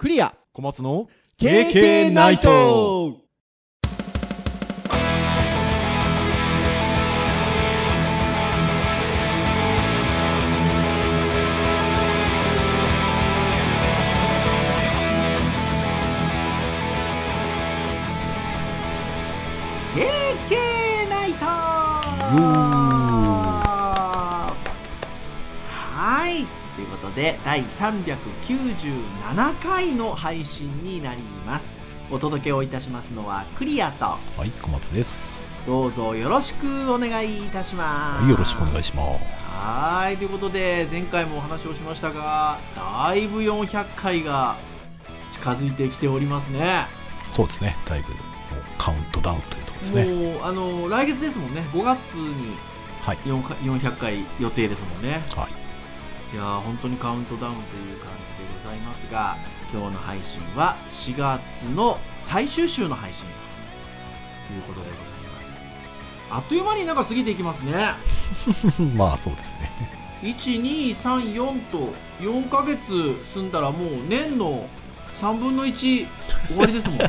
クリア小松の KK ナイト。ということで第397回の配信になります。お届けをいたしますのはクリアと、はい、小松です。どうぞよろしくお願いいたします、はい、よろしくお願いします。はい、ということで前回もお話をしましたが、だいぶ400回が近づいてきておりますね。そうですね、だいぶカウントダウンというところですね。もう来月ですもんね。5月に、はい、400回予定ですもんね。はい、いや本当にカウントダウンという感じでございますが、今日の配信は4月の最終週の配信ということでございます。あっという間になんか過ぎていきますねまあそうですね、 1,2,3,4 と4ヶ月済んだらもう年の3分の1終わりですもんね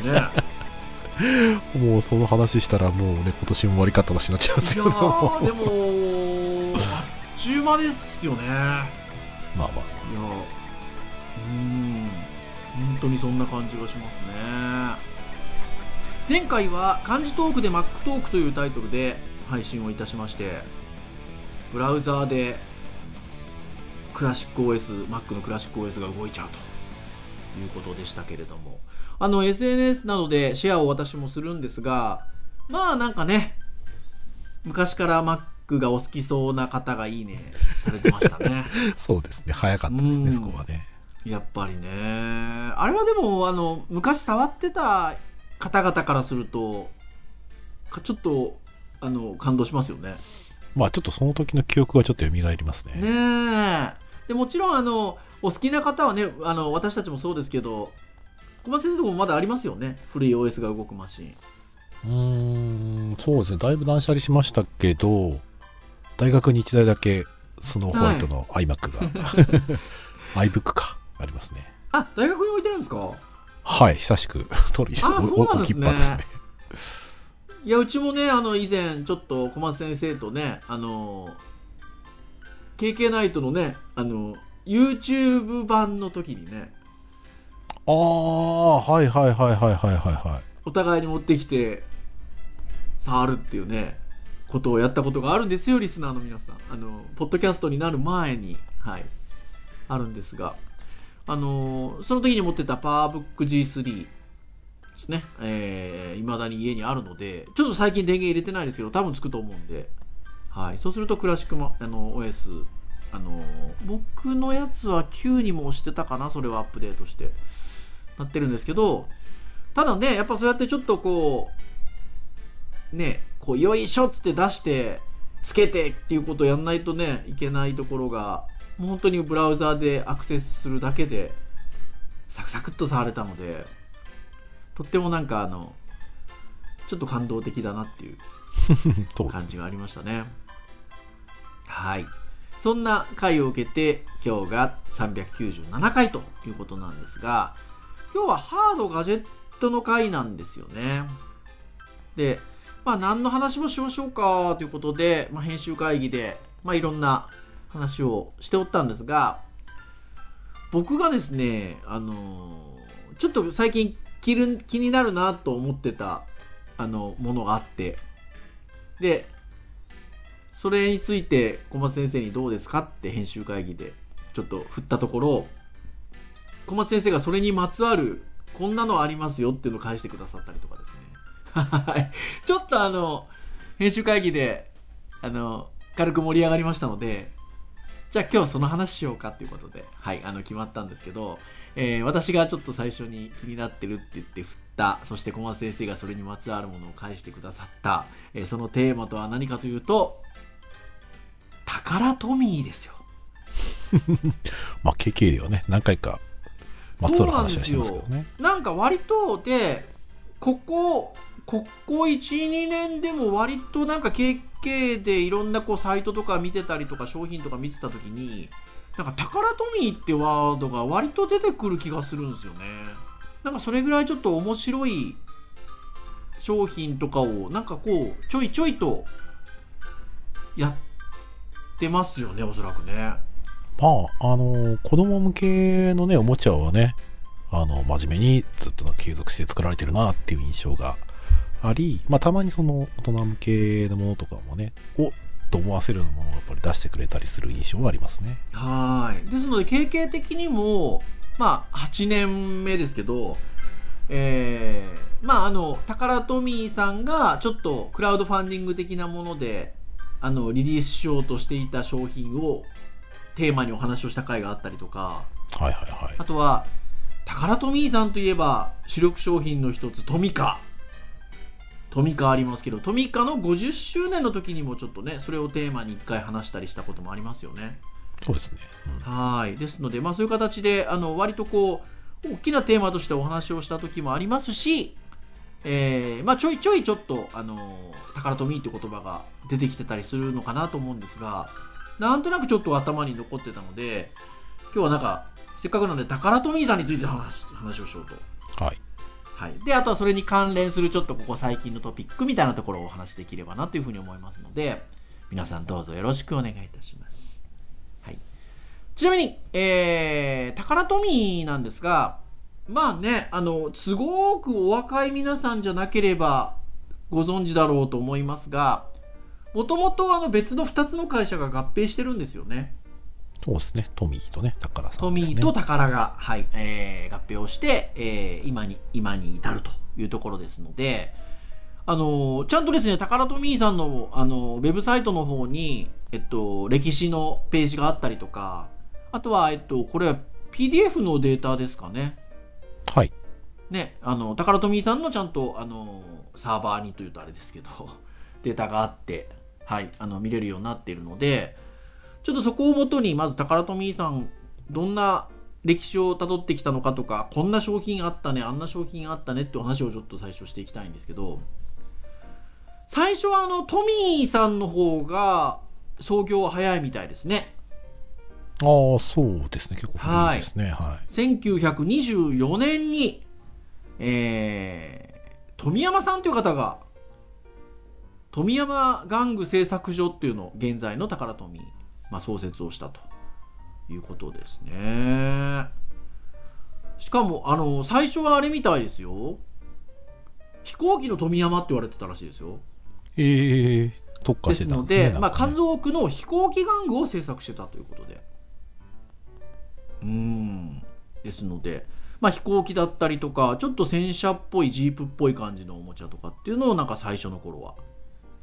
もうその話したらもうね、今年も終わりかった話になっちゃうんですけど、いやでもあっちゅう間ですよね。まあまあ、いや本当にそんな感じがしますね。前回は漢字トークで Mac トークというタイトルで配信をいたしまして、ブラウザーでクラシック OS、Mac のクラシック OS が動いちゃうということでしたけれども、SNS などでシェアを私もするんですが、まあなんかね、昔から Macがお好きそうな方がいいねされてましたねそうですね、早かったですね、そこはね。やっぱりね、あれはでも昔触ってた方々からするとちょっと感動しますよね。まあちょっとその時の記憶がちょっと蘇りますね。ねえ、でもちろんお好きな方はね、私たちもそうですけど、小松先生のところもまだありますよね、古い OS が動くマシン。そうですね、だいぶ断捨離しましたけど、大学に1台だけスノーホワイトの iMac が、はい、iBook かありますね。あ、大学に置いてるんですか。はい、久しく取り入れておきっぱですね。いや、うちもね、以前ちょっと小松先生とね、KK ナイトのね、YouTube 版の時にね、ああ、はいはいはいはいはいはい、お互いに持ってきて触るっていうね、ことをやったことがあるんですよ、リスナーの皆さん。ポッドキャストになる前に、はい、あるんですが、その時に持ってた PowerBook G3 ですね、未だに家にあるので、ちょっと最近電源入れてないですけど、多分つくと思うんで、はい、そうするとクラシックOS、僕のやつは9にも押してたかな、それをアップデートしてなってるんですけど、ただね、やっぱそうやってちょっとこうね、こうよいしょっつって出してつけてっていうことをやんないとね、いけないところが、もう本当にブラウザーでアクセスするだけでサクサクっと触れたので、とってもなんかちょっと感動的だなっていう感じがありましたねはい、そんな回を受けて今日が397回ということなんですが、今日はハードガジェットの回なんですよね。でまあ、何の話もしましょうかということで、まあ、編集会議で、まあ、いろんな話をしておったんですが、僕がですね、ちょっと最近気になるなと思ってたものがあって、でそれについて小松先生にどうですかって編集会議でちょっと振ったところ、小松先生がそれにまつわるこんなのありますよっていうのを返してくださったりとかですねちょっと編集会議で軽く盛り上がりましたので、じゃあ今日その話しようかということで、はい、決まったんですけど、私がちょっと最初に気になってるって言って振った、そして小松先生がそれにまつわるものを返してくださった、そのテーマとは何かというと、タカラトミーですよまあ KK ではね、何回か松尾の話はしてますけどね。そうなんですよ、なんか割とでここ 1,2 年でも割となんか KK でいろんなこうサイトとか見てたりとか、商品とか見てた時に、なんかタカラトミーってワードが割と出てくる気がするんですよね。なんかそれぐらいちょっと面白い商品とかをなんかこうちょいちょいとやってますよね、おそらくね。まあ子供向けのねおもちゃはね真面目にずっと継続して作られてるなっていう印象があり、まあ、たまにその大人向けのものとかもねおっと思わせるようなものをやっぱり出してくれたりする印象はありますね。はい、ですので経験的にもまあ8年目ですけど、まあタカラトミーさんがちょっとクラウドファンディング的なものでリリースしようとしていた商品をテーマにお話をした回があったりとか、はいはいはい、あとはタカラトミーさんといえば主力商品の一つトミカありますけど、トミカの50周年の時にもちょっとねそれをテーマに1回話したりしたこともありますよね。そうですね、うん、はい、ですので、まあ、そういう形で割とこう大きなテーマとしてお話をした時もありますし、まあ、ちょいちょいちょっとタカラトミーという言葉が出てきてたりするのかなと思うんですが、なんとなくちょっと頭に残ってたので今日はなんかせっかくなのでタカラトミーさんについて話をしようと。はい、はい、であとはそれに関連するちょっとここ最近のトピックみたいなところをお話しできればなというふうに思いますので、皆さんどうぞよろしくお願いいたします。はい、ちなみに、タカラトミーなんですが、まあねすごくお若い皆さんじゃなければご存知だろうと思いますが、もともと別の2つの会社が合併してるんですよね。そうですね、トミーとねタカラさん、ね、トミーとタカラが、はい合併をして、今に至るというところですので、ちゃんとですねタカラトミーさんの、ウェブサイトの方に、歴史のページがあったりとか、あとは、これは PDF のデータですかね。はいね、タカラトミーさんのちゃんと、サーバーにというとあれですけどデータがあって、はい、見れるようになっているので、ちょっとそこをもとにまずタカラトミーさんどんな歴史をたどってきたのかとか、こんな商品あったねあんな商品あったねってお話をちょっと最初していきたいんですけど、最初はトミーさんの方が創業は早いみたいですね。ああそうですね、結構古いですね。はい、はい、1924年に、富山さんという方が富山玩具製作所っていうのを現在のタカラトミー、まあ、創設をしたということですね。しかも最初はあれみたいですよ、飛行機の富山って言われてたらしいですよ。特化してたんですね。ですので、まあ、数多くの飛行機玩具を製作してたということで、ですので、まあ、飛行機だったりとかちょっと戦車っぽいジープっぽい感じのおもちゃとかっていうのをなんか最初の頃は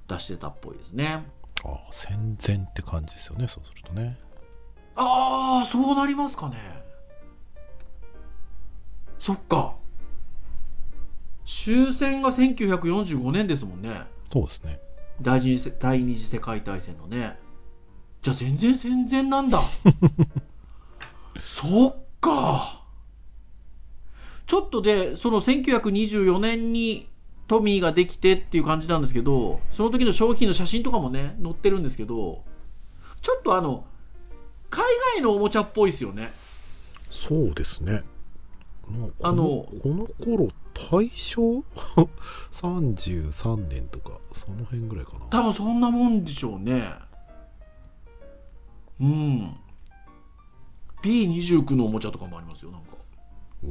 出してたっぽいですね。ああ戦前って感じですよね、そうするとね。ああそうなりますかね。そっか、終戦が1945年ですもんね。そうですね、第二次世界大戦のね。じゃあ全然戦前なんだそっか。ちょっとでその1924年にトミーができてっていう感じなんですけど、その時の商品の写真とかもね載ってるんですけど、ちょっと海外のおもちゃっぽいですよね。そうですね、この頃大正33年とかその辺ぐらいかな、多分そんなもんでしょうね。うん、 B29 のおもちゃとかもありますよ、なんかお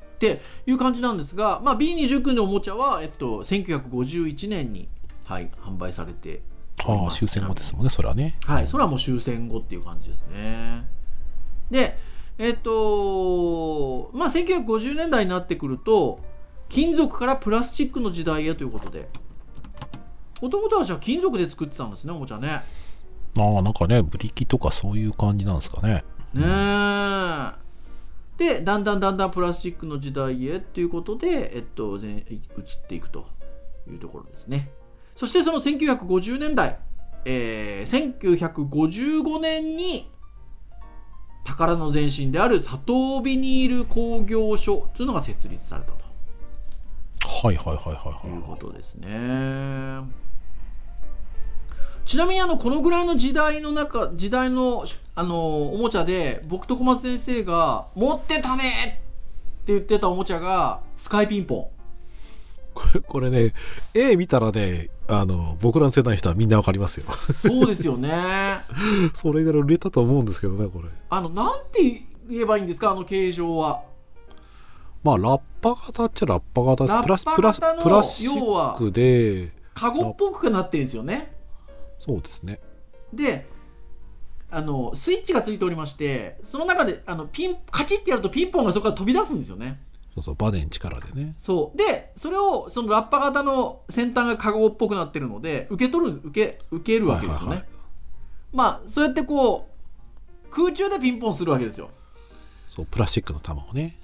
っていう感じなんですが、まあ、B29 のおもちゃは、1951年に、はい、販売されております。あ、終戦後ですもんね、それはね。はい、それはもう終戦後っていう感じですね。で、まあ、1950年代になってくると金属からプラスチックの時代へということで、男たちは金属で作ってたんですね、おもちゃね。あ、なんかねブリキとかそういう感じなんですかね。ねー、うんでだんだんプラスチックの時代へということで、移っていくというところですね。そしてその1950年代、1955年に宝の前身である佐藤ビニール工業所というのが設立されたということですね。ちなみにこのぐらいの時代の、おもちゃで、僕と小松先生が、持ってたねって言ってたおもちゃが、スカイピンポン。これね、絵見たらね、僕らの世代の人はみんなわかりますよ。そうですよね。それぐらい売れたと思うんですけどね、これ。なんて言えばいいんですか、あの形状は。まあ、ラッパ型っちゃラッパ型です。プラスチックで。カゴっぽくなってるんですよね。そうですね。で、スイッチがついておりまして、その中でカチッてやるとピンポンがそこから飛び出すんですよね。そうそう、バネの力でね。そうで、それをそのラッパ型の先端がカゴっぽくなってるので受けるわけですよね。はいはいはい、まあそうやってこう空中でピンポンするわけですよ。そう、プラスチックの玉をね、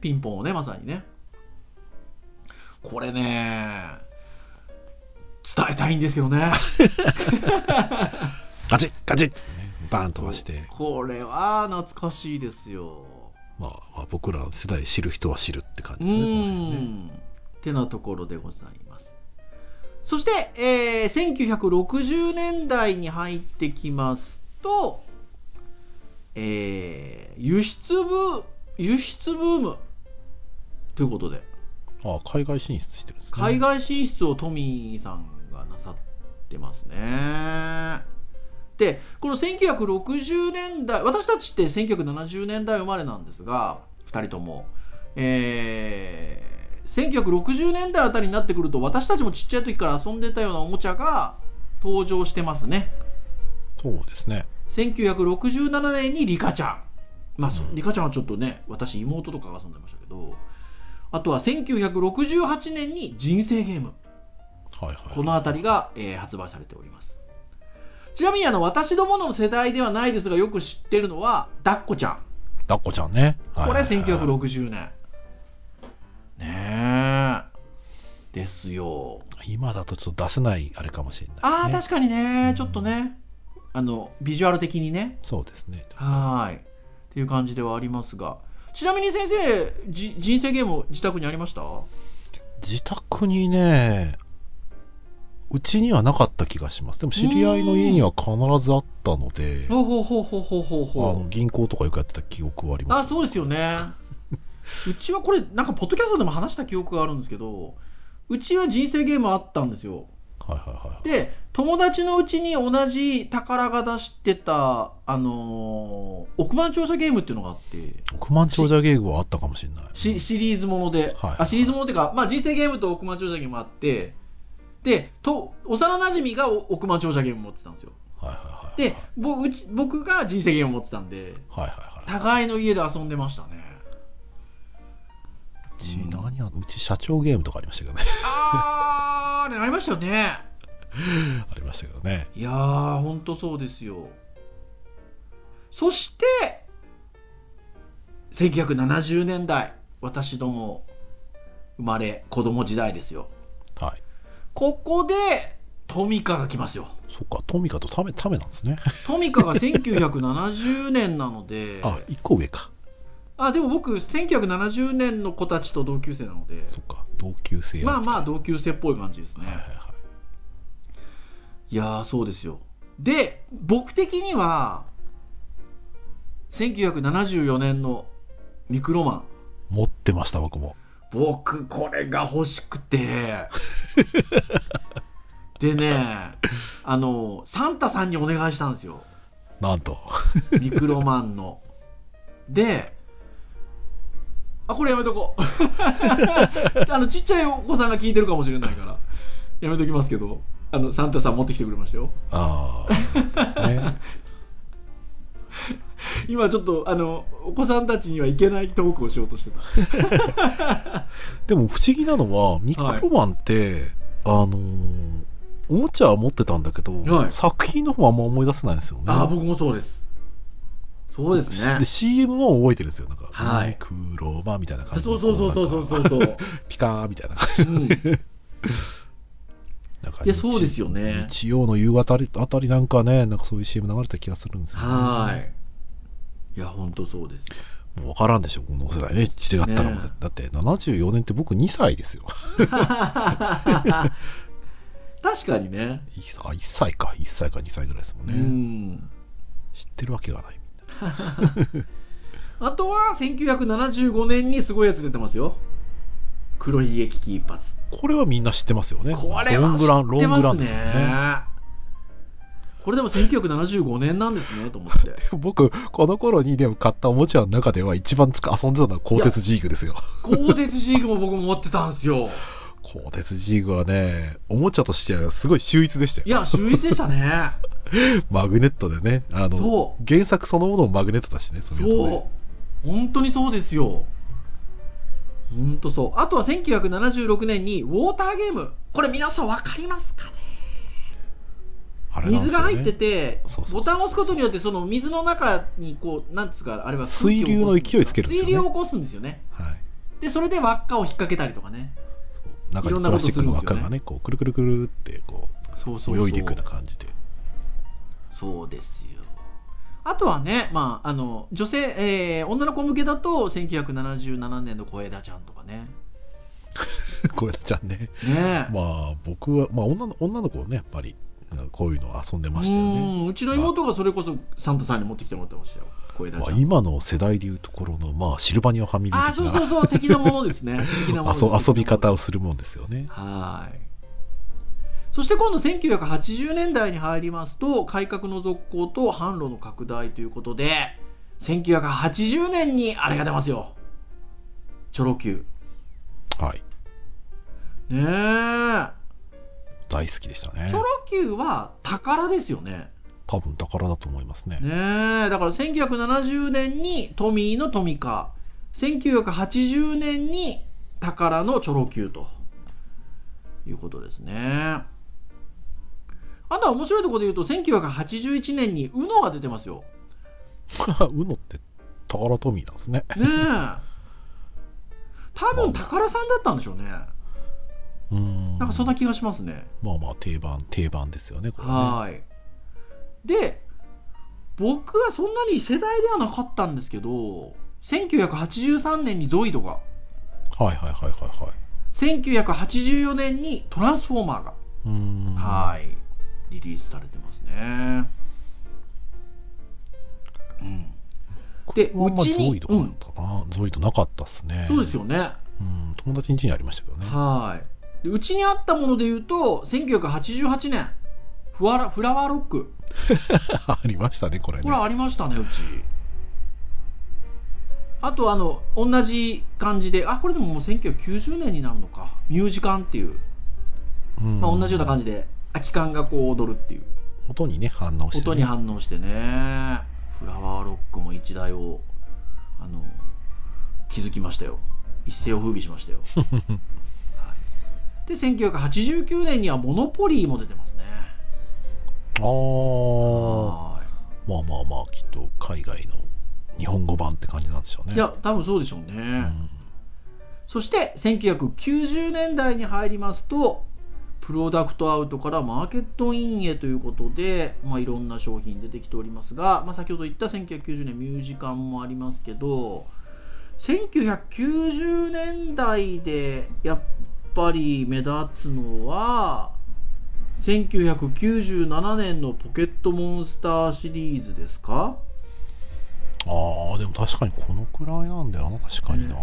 ピンポンをね、まさにね。これね。伝えたいんですけどね。ガチッガチッってね、バーン飛ばして。これは懐かしいですよ。まあ僕らの世代知る人は知るって感じですね。うん。ってなところでございます。そして、1960年代に入ってきますと、輸出ブームということで。ああ、海外進出してるんですね。海外進出をトミーさんがなさってますね。で、この1960年代、私たちって1970年代生まれなんですが、2人とも、1960年代あたりになってくると、私たちもちっちゃい時から遊んでたようなおもちゃが登場してますね。そうですね。1967年にリカちゃん、まあ、リカちゃんはちょっとね、私妹とかが遊んでましたけど、あとは1968年に人生ゲーム、はいはい、このあたりが、発売されております。ちなみに私どもの世代ではないですが、よく知ってるのは抱っこちゃん。抱っこちゃんね、これ1960年、ねえ、ですよ。今だとちょっと出せないあれかもしれないですね。ああ、確かにね、ちょっとね、ビジュアル的にね。そうですね。はいっていう感じではありますが、ちなみに先生、人生ゲーム自宅にありました？自宅にね、うちにはなかった気がします。でも知り合いの家には必ずあったので、銀行とかよくやってた記憶はあります。あ、そうですよね。うちはこれなんかポッドキャストでも話した記憶があるんですけど、うちは人生ゲームあったんですよ。はいはいはい。で、友達のうちに同じ宝が出してた、億万長者ゲームっていうのがあって。億万長者ゲームはあったかもしれない。シリーズもので、はいはいはい、シリーズものっていうか、まあ、人生ゲームと億万長者ゲームあって、で幼なじみが億万長者ゲーム持ってたんですよ。はいはいはいはい。で僕が人生ゲーム持ってたんで、はいはいはい、互いの家で遊んでましたね。うち社長ゲームとかありましたけどね。ありましたよね。ありましたけどね。いやー、ほんとそうですよ。そして1970年代、私ども生まれ子供時代ですよ。はい。ここでトミカが来ますよ。そっか、トミカとタメなんですね。トミカが1970年なので、あ、1個上か。あ、でも僕1970年の子たちと同級生なので、そっか、同級生やつか。まあまあ同級生っぽい感じですね。はいはいはい。いやー、そうですよ。で、僕的には1974年のミクロマン持ってました。僕これが欲しくてでね、サンタさんにお願いしたんですよ、なんとミクロマンの。で、あ、これやめとこうちっちゃいお子さんが聞いてるかもしれないからやめときますけど、サンタさん持ってきてくれましたよ。ああ、ですね。今ちょっとお子さんたちにはいけないトークをしようとしてた。でも不思議なのはミクロマンって、はい、おもちゃは持ってたんだけど、はい、作品の方はあんま思い出せないんですよね。あ、僕もそうです。そうですね。で CM も覚えてるんですよ。なんか、はい、ミクロマンみたいな感じ。そうそうそうそうそうそう。ピカーみたいな感じ。うんいや、そうですよね。日曜の夕方あたりなんかね、なんかそういう CM 流れた気がするんですよね。はい。いや、本当そうですよ。もう分からんでしょ、この世代ね。違ったらもう、ね、だって74年って僕2歳ですよ。確かにね。あ、1歳か1歳か2歳ぐらいですもんね。うん、知ってるわけがないみんな。あとは1975年にすごいやつ出てますよ。黒ひげ危機一髪。これはみんな知ってますよね。これは知ってますね。これでも1975年なんですねと思って。僕この頃にでも買ったおもちゃの中では一番遊んでたのは鋼鉄ジーグですよ。鋼鉄ジーグも僕も持ってたんですよ。鋼鉄ジーグはね、おもちゃとしてはすごい秀逸でしたよ。いや、秀逸でしたね。マグネットでね、あの原作そのものもマグネットだしね。そう、本当にそうですよ。本当そう。あとは1976年にウォーターゲーム。これ皆さん分かりますかね。あれなんですよね、水が入っててボタンを押すことによってその水の中にこうなんつうかあれは水流の勢いつけるんですよね。水流を起こすんですよね。はい。でそれで輪っかを引っ掛けたりとかね。そう。中にプラスチックの輪っかがね、こうくるくるくるってこう、そうそうそう、泳いでいくような感じで。そうですよ。あとはね、まあ、あの女性、女の子向けだと1977年の小枝ちゃんとかね。小枝ちゃんね。ね、まあ僕は、まあ、女の子はねやっぱりこういうの遊んでましたよね。うちの妹がそれこそサンタさんに持ってきてもらってましたよ、小枝ちゃん。まあ、今の世代でいうところの、まあ、シルバニアファミリー的な、あ、そうそうそう、的なものですね。的なものです。遊び方をするもんですよね。はい。そして今度1980年代に入りますと、改革の続行と販路の拡大ということで、1980年にあれが出ますよ、チョロ Q。 はいねえ、大好きでしたね。チョロ Q は宝ですよね。多分宝だと思いますね。ねえ、だから1970年にトミーのトミカ、1980年に宝のチョロ Q ということですね。あとは面白いところで言うと1981年に UNO が出てますよ。UNO って宝トミーなんですね。ねえ、多分宝さんだったんでしょうね。うん、なんかそんな気がしますね。まあまあ定番ですよね、これね。はい。で僕はそんなに世代ではなかったんですけど、1983年にゾイドが、はいはいはいはいはい、1984年にトランスフォーマーが、うーん、はい、リリースされてますね。うん。で、うちにゾイドなかったっすね。そうですよね。うん、友達ん家にありましたけどね。はい。でうちにあったものでいうと1988年フラワーロック。ありましたね、これね。これありましたね、うち。あと、あの同じ感じで、あ、これでももう1990年になるのか、ミュージカンっていう、まあ、同じような感じで空き缶がこう踊るっていう、音にね反応して、ね、音に反応してね。フラワーロックも一代を築きましたよ。一世を風靡しましたよ。はい。で1989年にはモノポリーも出てますね。ああ、まあまあまあ、きっと海外の日本語版って感じなんでしょうね。いや、多分そうでしょうね。うん、そして1990年代に入りますと、プロダクトアウトからマーケットインへということで、まあ、いろんな商品出てきておりますが、まあ、先ほど言った1990年ミュージカンもありますけど、1990年代でやっぱり目立つのは1997年のポケットモンスターシリーズですか。ああ、でも確かにこのくらいなんだよな。確かにな、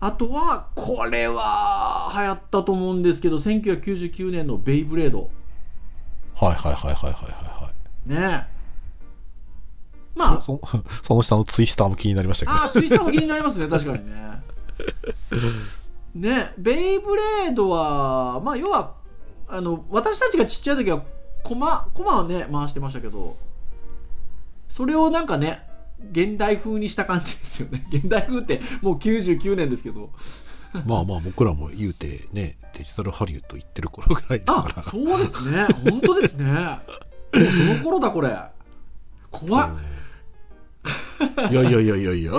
あとはこれは流行ったと思うんですけど、1999年のベイブレード。はいはいはいはいはいはい。ねえ、まあ、その下のツイスターも気になりましたけど。あ、ツイスターも気になりますね。確かにね。ね、ベイブレードは、まあ、要は私たちがちっちゃい時はコマをね回してましたけど、それをなんかね現代風にした感じですよね。現代風ってもう99年ですけど。まあまあ、僕らも言うてね、デジタルハリウッド行ってる頃ぐらいだから。あ、そうですね。本当ですね。もうその頃だ、これ。怖っ。いやいやいやいやいや。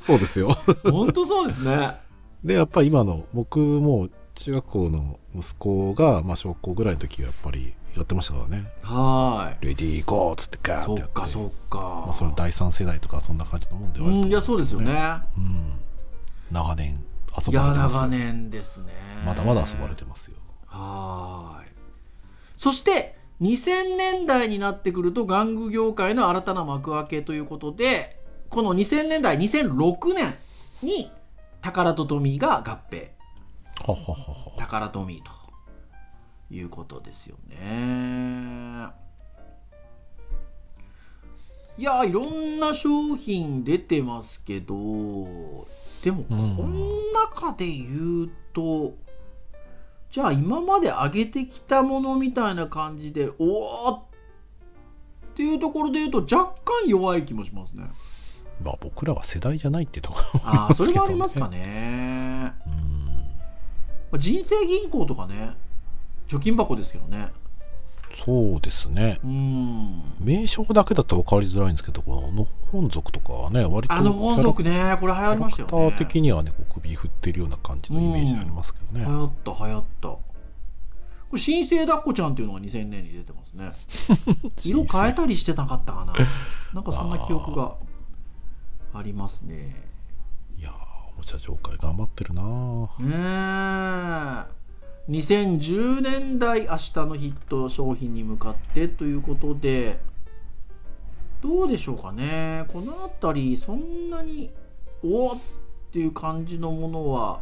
そうですよ。本当そうですね。でやっぱり今の、僕も中学校の息子が、まあ、小学校ぐらいの時はやっぱりやってましたからね。はい。レディーゴーっつってガーってやって。そっかそっか。まあ、それ第3世代とかそんな感じのもんではあると思うんですけどね。いや、そうですよね。うん、長年遊ばれてますよ。いや、長年ですね。まだまだ遊ばれてますよ。はい。そして2000年代になってくると玩具業界の新たな幕開けということで、この2000年代2006年にタカラとトミーが合併、タカラトミーということですよね。いやー、いろんな商品出てますけど、でもこの中で言うと、じゃあ今まで上げてきたものみたいな感じでおーっていうところで言うと若干弱い気もしますね。まあ僕らは世代じゃないってところもありますけど、ね、あ、それはありますかね。人生銀行とかね、貯金箱ですけどね。そうですね、名称だけだと分かりづらいんですけど、このの本族とかはね、割とあの本族ね、これ流行りましたよね。キャラクター的にはね、こう首振ってるような感じのイメージありますけどね。流行った流行った。これ新生だっこちゃんっていうのが2000年に出てますね。色変えたりしてなかったかな。なんかそんな記憶がありますね。いやー、おもちゃ業界頑張ってるなー。ねえ、2010年代明日のヒット商品に向かってということで、どうでしょうかね。このあたりそんなにおっていう感じのものは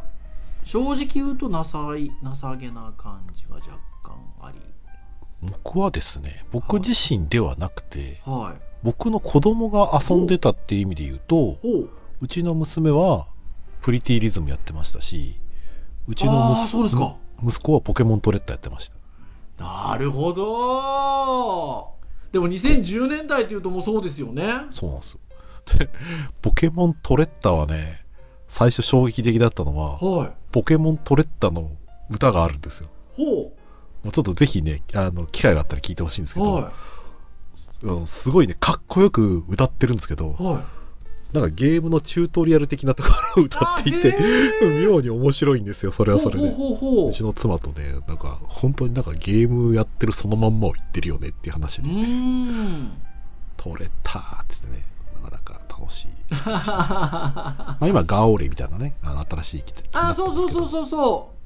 正直言うとなさげな感じが若干あり、僕はですね、僕自身ではなくて、はい、僕の子供が遊んでたっていう意味で言うと、うちの娘はプリティリズムやってましたし、うちの息子はポケモントレッタやってました。なるほど。でも2010年代っていうともうそうですよね。そうなんですよ。でポケモントレッタはね、最初衝撃的だったのは、はい、ポケモントレッタの歌があるんですよ。ほう。ちょっとぜひね、機会があったら聞いてほしいんですけど、はい、すごいね、かっこよく歌ってるんですけど、はい、なんかゲームのチュートリアル的なところを歌っていて妙に面白いんですよ。それはそれで、うちの妻とね、なんか本当になんかゲームやってるそのまんまを言ってるよねっていう話で、取れたーって言ってね、なかなか楽しい、ね。まあ今ガオーレみたいなね、新しい機体。あ、そう。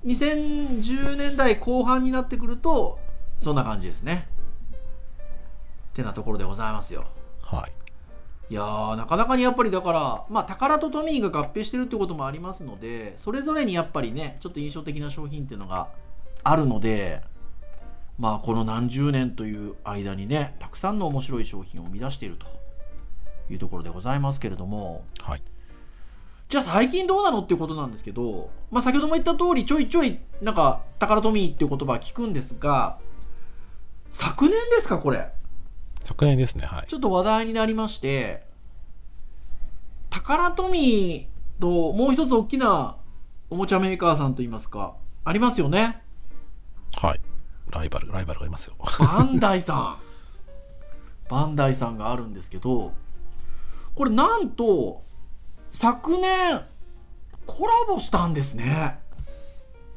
2010年代後半になってくるとそんな感じですね。ってなところでございますよ。はい。いやー、なかなかにやっぱりだから、まあ、タカラとトミーが合併してるってこともありますので、それぞれにやっぱりね、ちょっと印象的な商品っていうのがあるので、まあこの何十年という間にね、たくさんの面白い商品を生み出しているというところでございますけれども、はい、じゃあ最近どうなのっていうことなんですけど、まあ、先ほども言った通りちょいちょいなんかタカラトミーっていう言葉は聞くんですが、昨年ですか、これ昨年ですね、はい、ちょっと話題になりまして、タカラトミーともう一つ大きなおもちゃメーカーさんといいますか、ありますよね。はい、ライバルがいますよ。バンダイさんがあるんですけど、これなんと昨年コラボしたんですね。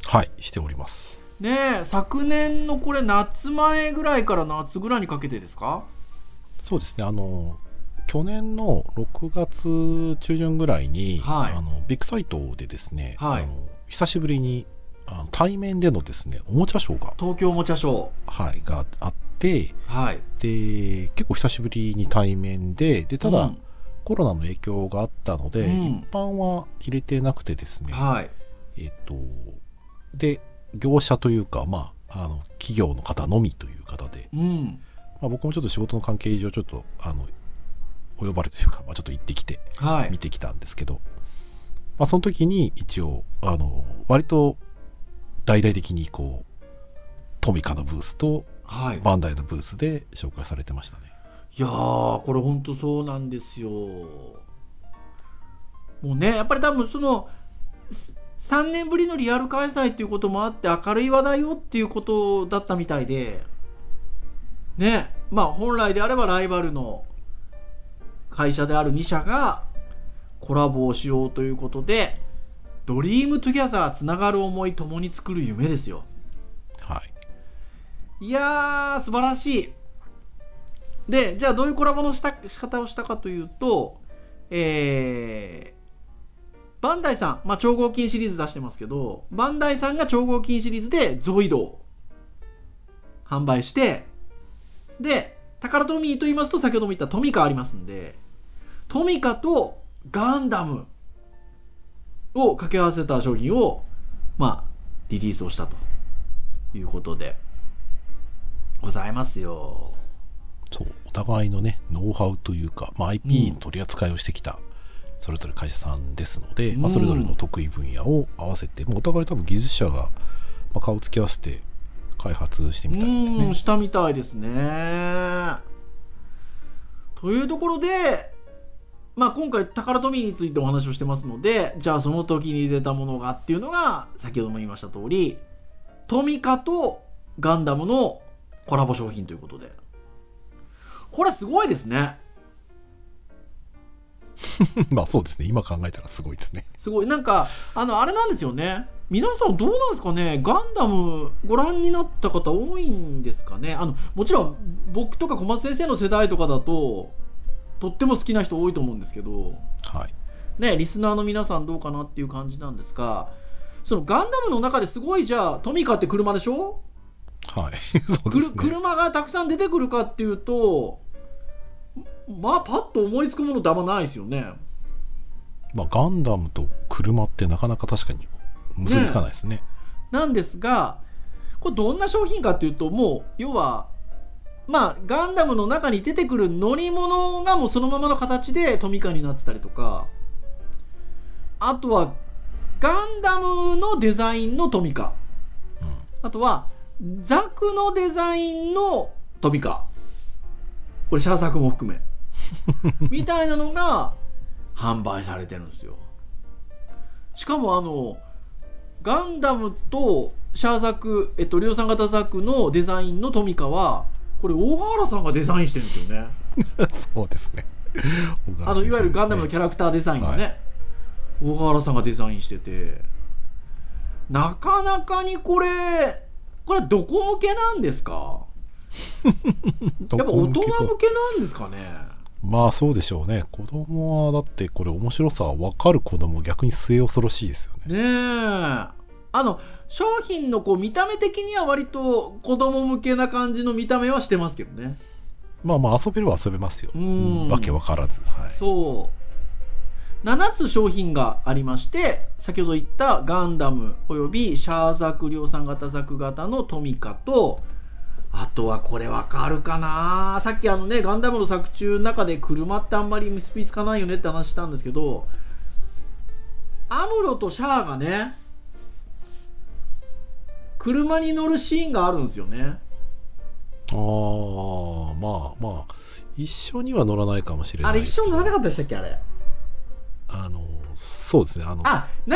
はい、しておりますね。昨年のこれ夏前ぐらいから夏ぐらいにかけてですか。そうですね、去年の6月中旬ぐらいに、はい、ビッグサイトでですね、はい、久しぶりに対面でのですねおもちゃショーが、東京おもちゃショー、はい、があって、はい、で結構久しぶりに対面で、ただ、コロナの影響があったので、一般は入れてなくてですね、はい、で業者というか、まあ、企業の方のみという方で、まあ、僕もちょっと仕事の関係上ちょっとお呼ばれというか、まあ、ちょっと行ってきて、はい、見てきたんですけど、まあ、その時に一応割と大々的にこうトミカのブースとバンダイのブースで紹介されてましたね。はい、いやー、これ本当そうなんですよ。もうね、やっぱり多分その3年ぶりのリアル開催ということもあって、明るい話題をっていうことだったみたいでね、まあ本来であればライバルの会社である2社がコラボをしようということで、ドリームトゥギャザー、つながる思い、共に作る夢ですよ。はい、いやー、素晴らしい。で、じゃあどういうコラボの仕方をしたかというと、バンダイさん、まあ、超合金シリーズ出してますけど、バンダイさんが超合金シリーズでゾイドを販売して、でタカラトミーと言いますと先ほども言ったトミカありますんで、トミカとガンダムを掛け合わせた商品を、まあ、リリースをしたということでございますよ。そう、お互いのねノウハウというか、まあ、IP の取り扱いをしてきた、うん、それぞれ会社さんですので、まあ、それぞれの得意分野を合わせて、うん、お互い多分技術者が顔を突き合わせて開発してみたいですね。うん、したみたいですね。というところで、まあ、今回タカラトミーについてお話をしてますので、じゃあその時に出たものがっていうのが先ほども言いました通り、トミカとガンダムのコラボ商品ということで、これすごいですね。まあそうですね、今考えたらすごいですね。すごい、なんかあれなんですよね、皆さんどうなんですかね、ガンダムご覧になった方多いんですかね。もちろん僕とか小松先生の世代とかだととっても好きな人多いと思うんですけど、はいね、リスナーの皆さんどうかなっていう感じなんですが、そのガンダムの中ですごい、じゃあトミカって車でしょ、はいそうですね、車がたくさん出てくるかっていうと、まあパッと思いつくものってあんまないですよね。まあガンダムと車ってなかなか確かに結びつかないですね。なんですが、これどんな商品かっていうと、もう要はまあガンダムの中に出てくる乗り物がもうそのままの形でトミカになってたりとか、あとはガンダムのデザインのトミカ、うん、あとはザクのデザインのトミカ、これシャーサクも含めみたいなのが販売されてるんですよ。しかもガンダムとシャーザク、量産型ザクのデザインのトミカはこれ大原さんがデザインしてるんですよね。そうですね、いわゆるガンダムのキャラクターデザインがね、はい、大原さんがデザインしてて、なかなかにこれどこ向けなんですか？やっぱ大人向けなんですかね。まあそうでしょうね。子供はだってこれ面白さ分かる子供、逆に末恐ろしいですよね。ねえ、商品の見た目的には割と子供向けな感じの見た目はしてますけどね。まあまあ遊べるは遊べますよ、うん、わけ分からず、はい、そう7つ商品がありまして、先ほど言ったガンダムおよびシャーザク量産型ザク型のトミカと、あとはこれわかるかな、さっきねガンダムの作中の中で車ってあんまり結びつかないよねって話したんですけど、アムロとシャアがね車に乗るシーンがあるんですよね。ああ、まあまあ一緒には乗らないかもしれない。あれ一緒に乗らなかったでしたっけ、あれ。そうですね、なん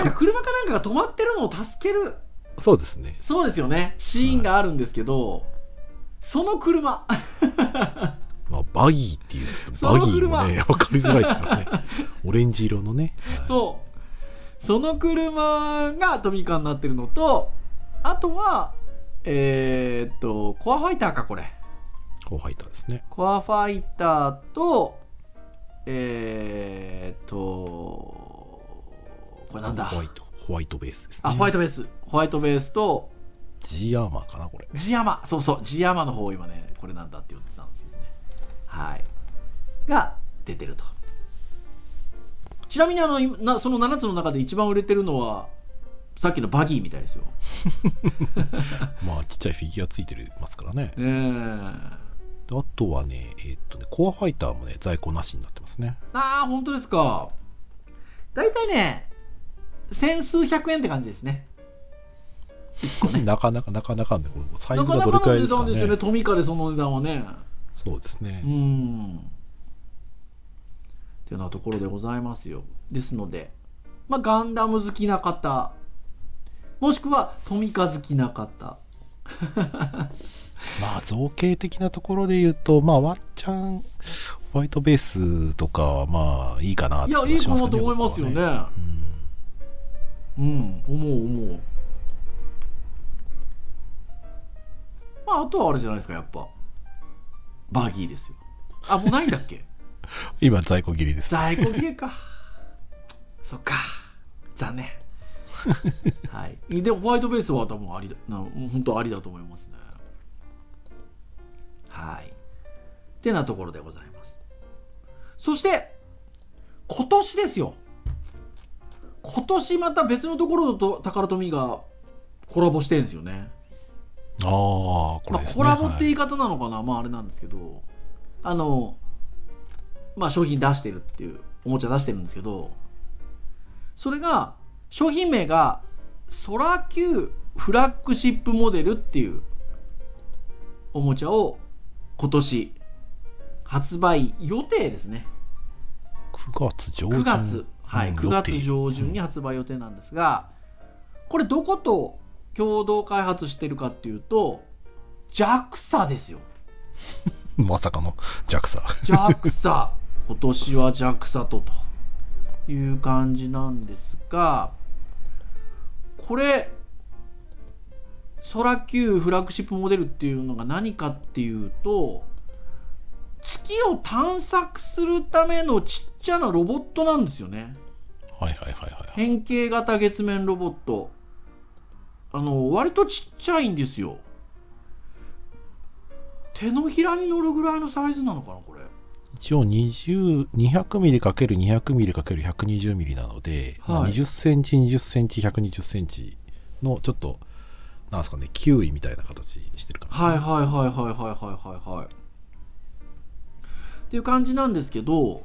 か車かなんかが止まってるのを助ける、そうですね、そうですよね、シーンがあるんですけど、はい、その車まあバギーっていうとバギーもね分かりづらいですからねオレンジ色のね、はい、そうその車がトミカになってるのと、あとはコアファイターか、これコアファイターですね、コアファイターとこれなんだ、ホワイトベースですね。あ、ホワイトベースとG アーマーかな、これ G アーマー、そうそう G アーマーの方を今ねこれなんだって言ってたんですけどね、はいが出てると。ちなみにその7つの中で一番売れてるのはさっきのバギーみたいですよまあちっちゃいフィギュアついてますからね。あとはねコアファイターもね在庫なしになってますね。ああ、本当ですか。だいたいね千数百円って感じですね。なかなかね、これサイズがどれくらいですかね。なかなかの値段ですよね、トミカでその値段はね。そうですね。っていうようなところでございますよ。ですので、まあ、ガンダム好きな方、もしくはトミカ好きな方まあ造形的なところで言うと、まあ、ワンチャンホワイトベースとかはまあいいかなって気がしますかね。いや、いいかなと思いますよね。うん、思う。まあ、あとはあれじゃないですか、やっぱバギーですよ。あ、もうないんだっけ今在庫切りです。在庫切れかそっか。残念、はい、でもホワイトベースは多分ありだ、本当ありだと思いますね。はい。ってなところでございます。そして今年ですよ。今年また別のところとタカラトミーがコラボしてるんですよね。ああ、これですね。まあ、コラボって言い方なのかな、はい、まああれなんですけど、まあ商品出してるっていうおもちゃ出してるんですけど、それが商品名がソラQフラッグシップモデルっていうおもちゃを今年発売予定ですね。9月上旬、はい、9月上旬に発売予定なんですが、これどこと共同開発してるかっていうと JAXA ですよまさかの JAXA JAXA 今年は JAXA という感じなんですが、これソラQフラッグシップモデルっていうのが何かっていうと、月を探索するためのちっちゃなロボットなんですよね。はいはいはいはい。変形型月面ロボット、割とちっちゃいんですよ。手のひらに乗るぐらいのサイズなのかなこれ。一応 200mm×200mm×120mm なので、はい、20cm×20cm×120cm のちょっとなんですかね、キウイみたいな形してる感じ、ね。はいはいはいはいはいはいはい。っていう感じなんですけど、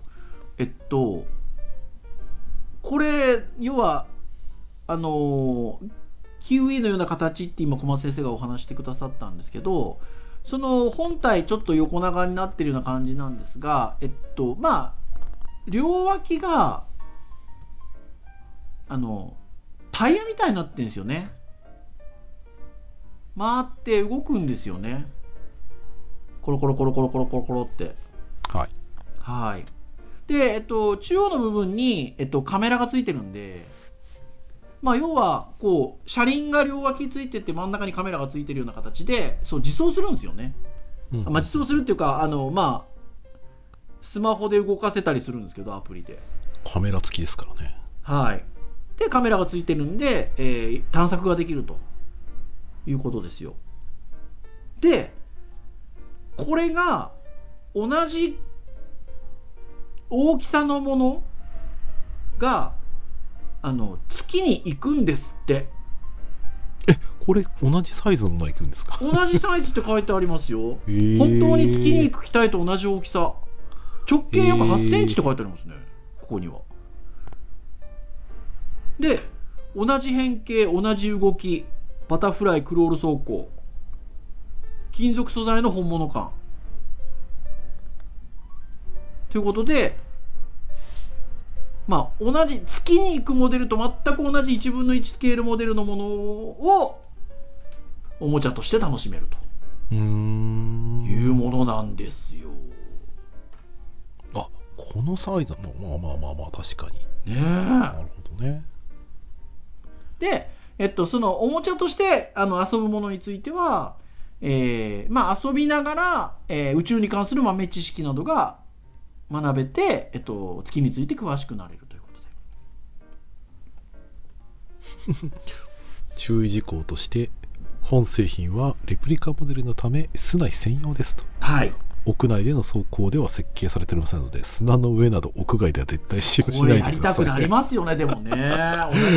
これ要はキウイのような形って今小松先生がお話してくださったんですけど、その本体ちょっと横長になってるような感じなんですが、まあ両脇がタイヤみたいになってるんですよね。回って動くんですよね。コロコロコロコロコロコロコロって。はい。はい。で、中央の部分に、カメラがついてるんで、まあ、要はこう車輪が両脇ついてて真ん中にカメラがついてるような形で、そう自走するんですよね。うん、まあ、自走するっていうか、まあスマホで動かせたりするんですけど、アプリで。カメラ付きですからね。はい。でカメラがついてるんで、探索ができるということですよ。でこれが同じ大きさのものが月に行くんですって。これ同じサイズのもの行くんですか？同じサイズって書いてありますよ、本当に月に行く機体と同じ大きさ、直径約8センチって書いてありますね、ここには。で同じ変形、同じ動き、バタフライクロール走行、金属素材の本物感ということで、まあ、同じ月に行くモデルと全く同じ1分の1スケールモデルのものをおもちゃとして楽しめるというものなんですよ。あ、このサイズもまあまあまあまあ確かにね。なるほどね。で、そのおもちゃとして遊ぶものについては、まあ、遊びながら、宇宙に関する豆知識などが学べて、月について詳しくなれるということで注意事項として、本製品はレプリカモデルのため室内専用ですと、はい、屋内での走行では設計されておりませんので、砂の上など屋外では絶対使用しないでください。これやりたくなりますよねでもね同じ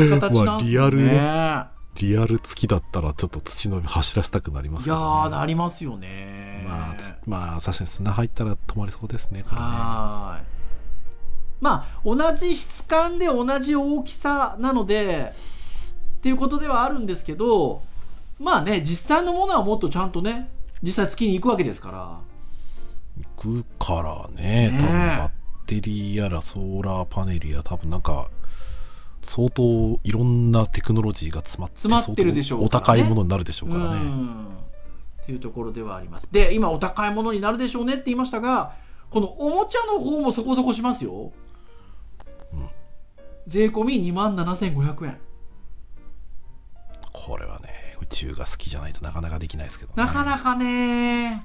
形なんですよね、まあ、リアル月だったらちょっと土の上走らせたくなりますけどね。いやー、なりますよね。まあ確かに砂入ったら止まりそうですね、これね。はい、まあ同じ質感で同じ大きさなのでっていうことではあるんですけど、まあね、実際のものはもっとちゃんとね、実際月に行くわけですから、行くからね、多分バッテリーやらソーラーパネルやら、多分なんか相当いろんなテクノロジーが詰まってるでしょう、ね、お高いものになるでしょうからね、っていうところではあります。で今お高いものになるでしょうねって言いましたが、このおもちゃの方もそこそこしますよ、うん、税込み27,500円。これはね、宇宙が好きじゃないとなかなかできないですけど、ね、なかなかねっ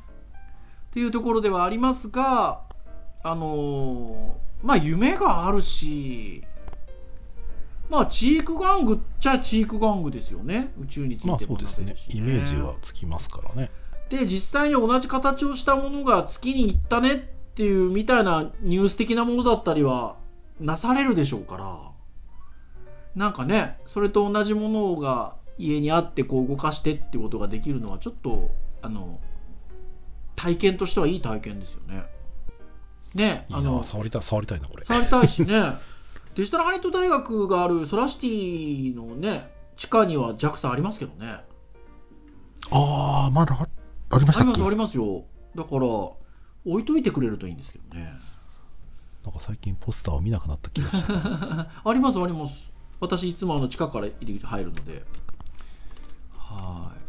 ていうところではありますが、まあ夢があるし、まあ知育玩具っちゃ知育玩具ですよね。宇宙についてもそうですね、イメージはつきますからね。で実際に同じ形をしたものが月に行ったねっていうみたいなニュース的なものだったりはなされるでしょうから、なんかね、それと同じものが家にあってこう動かしてってことができるのはちょっと体験としてはいい体験ですよね。ね、いいな、触りたいなこれ。触りたいしね。デジタルハリウッド大学があるソラシティのね地下には JAXA ありますけどね。ああ、まだありましたっけ？ありますよ。だから置いといてくれるといいんですけどね。なんか最近ポスターを見なくなった気がした、ね。ありますあります。私いつも地下から入り口入るので。はい。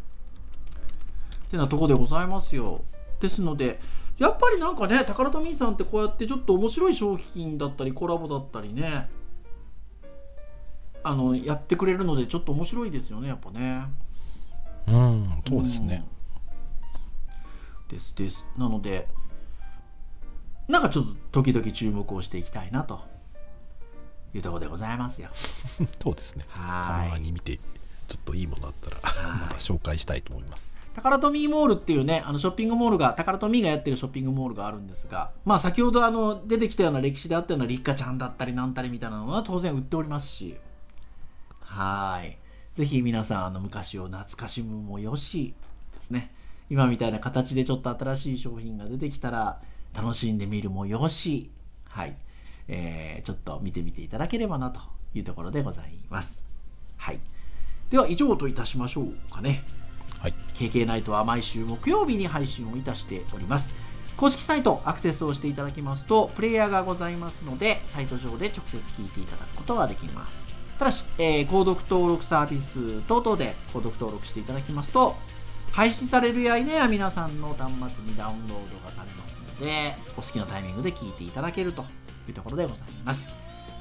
ってなとこでございますよ。ですのでやっぱりなんかね、タカラトミーさんってこうやってちょっと面白い商品だったりコラボだったりね、やってくれるのでちょっと面白いですよね、やっぱね。うん、そうですね。ですです。なのでなんかちょっと時々注目をしていきたいなというところでございますよ。そうですね。はい。たまに見てちょっといいものあったらまた紹介したいと思います。タカラトミーモールっていうね、ショッピングモールが、タカラトミーがやってるショッピングモールがあるんですが、まあ先ほど出てきたような歴史であったようなリッカちゃんだったりなんたりみたいなのは当然売っておりますし、はい。ぜひ皆さん昔を懐かしむもよしですね。今みたいな形でちょっと新しい商品が出てきたら楽しんでみるもよし、はい。ちょっと見てみていただければなというところでございます。はい。では以上といたしましょうかね。はい、KK ナイトは毎週木曜日に配信をいたしております。公式サイトアクセスをしていただきますとプレイヤーがございますので、サイト上で直接聞いていただくことができます。ただし、購読登録サービス等々で購読登録していただきますと、配信されるやいなや皆さんの端末にダウンロードがされますので、お好きなタイミングで聞いていただけるというところでございます。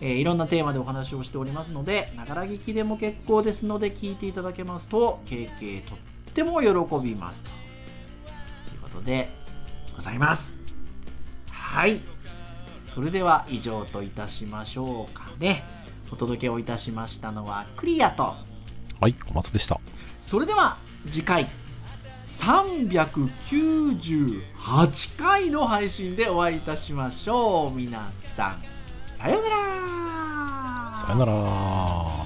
いろんなテーマでお話をしておりますので、ながら聞きでも結構ですので聞いていただけますと KK とっても喜びますということでございます。はい、それでは以上といたしましょうかね。お届けをいたしましたのはクリアと、はい、小松でした。それでは次回398回の配信でお会いいたしましょう。皆さんさよなら。さよなら。